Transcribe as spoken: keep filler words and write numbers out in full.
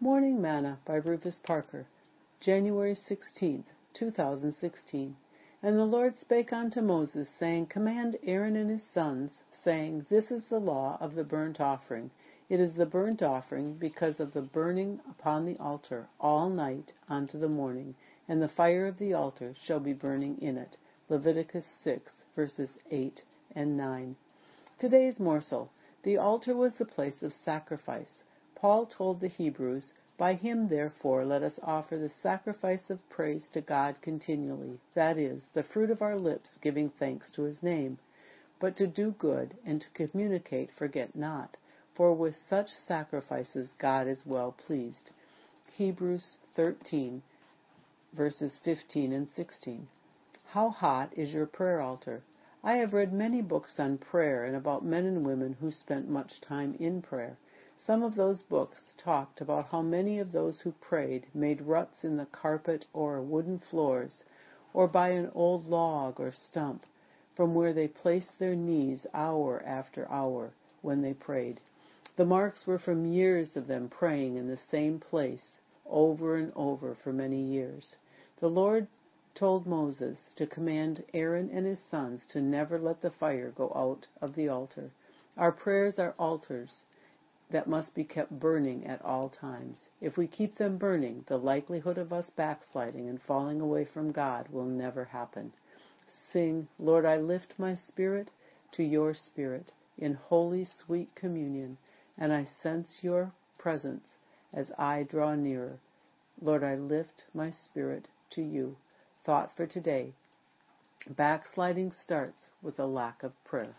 Morning Manna by Rufus Parker, January sixteenth, two thousand sixteen. And the Lord spake unto Moses, saying, Command Aaron and his sons, saying, This is the law of the burnt offering. It is the burnt offering because of the burning upon the altar all night unto the morning, and the fire of the altar shall be burning in it. Leviticus six, verses eight and nine. Today's morsel. The altar was the place of sacrifice. Paul told the Hebrews, By him therefore let us offer the sacrifice of praise to God continually, that is, the fruit of our lips giving thanks to his name. But to do good and to communicate forget not, for with such sacrifices God is well pleased. Hebrews thirteen, verses fifteen and sixteen. How hot is your prayer altar? I have read many books on prayer and about men and women who spent much time in prayer. Some of those books talked about how many of those who prayed made ruts in the carpet or wooden floors, or by an old log or stump, from where they placed their knees hour after hour when they prayed. The marks were from years of them praying in the same place over and over for many years. The Lord told Moses to command Aaron and his sons to never let the fire go out of the altar. Our prayers are altars that must be kept burning at all times. If we keep them burning, the likelihood of us backsliding and falling away from God will never happen. Sing, Lord, I lift my spirit to your spirit in holy, sweet communion, and I sense your presence as I draw nearer. Lord, I lift my spirit to you. Thought for today. Backsliding starts with a lack of prayer.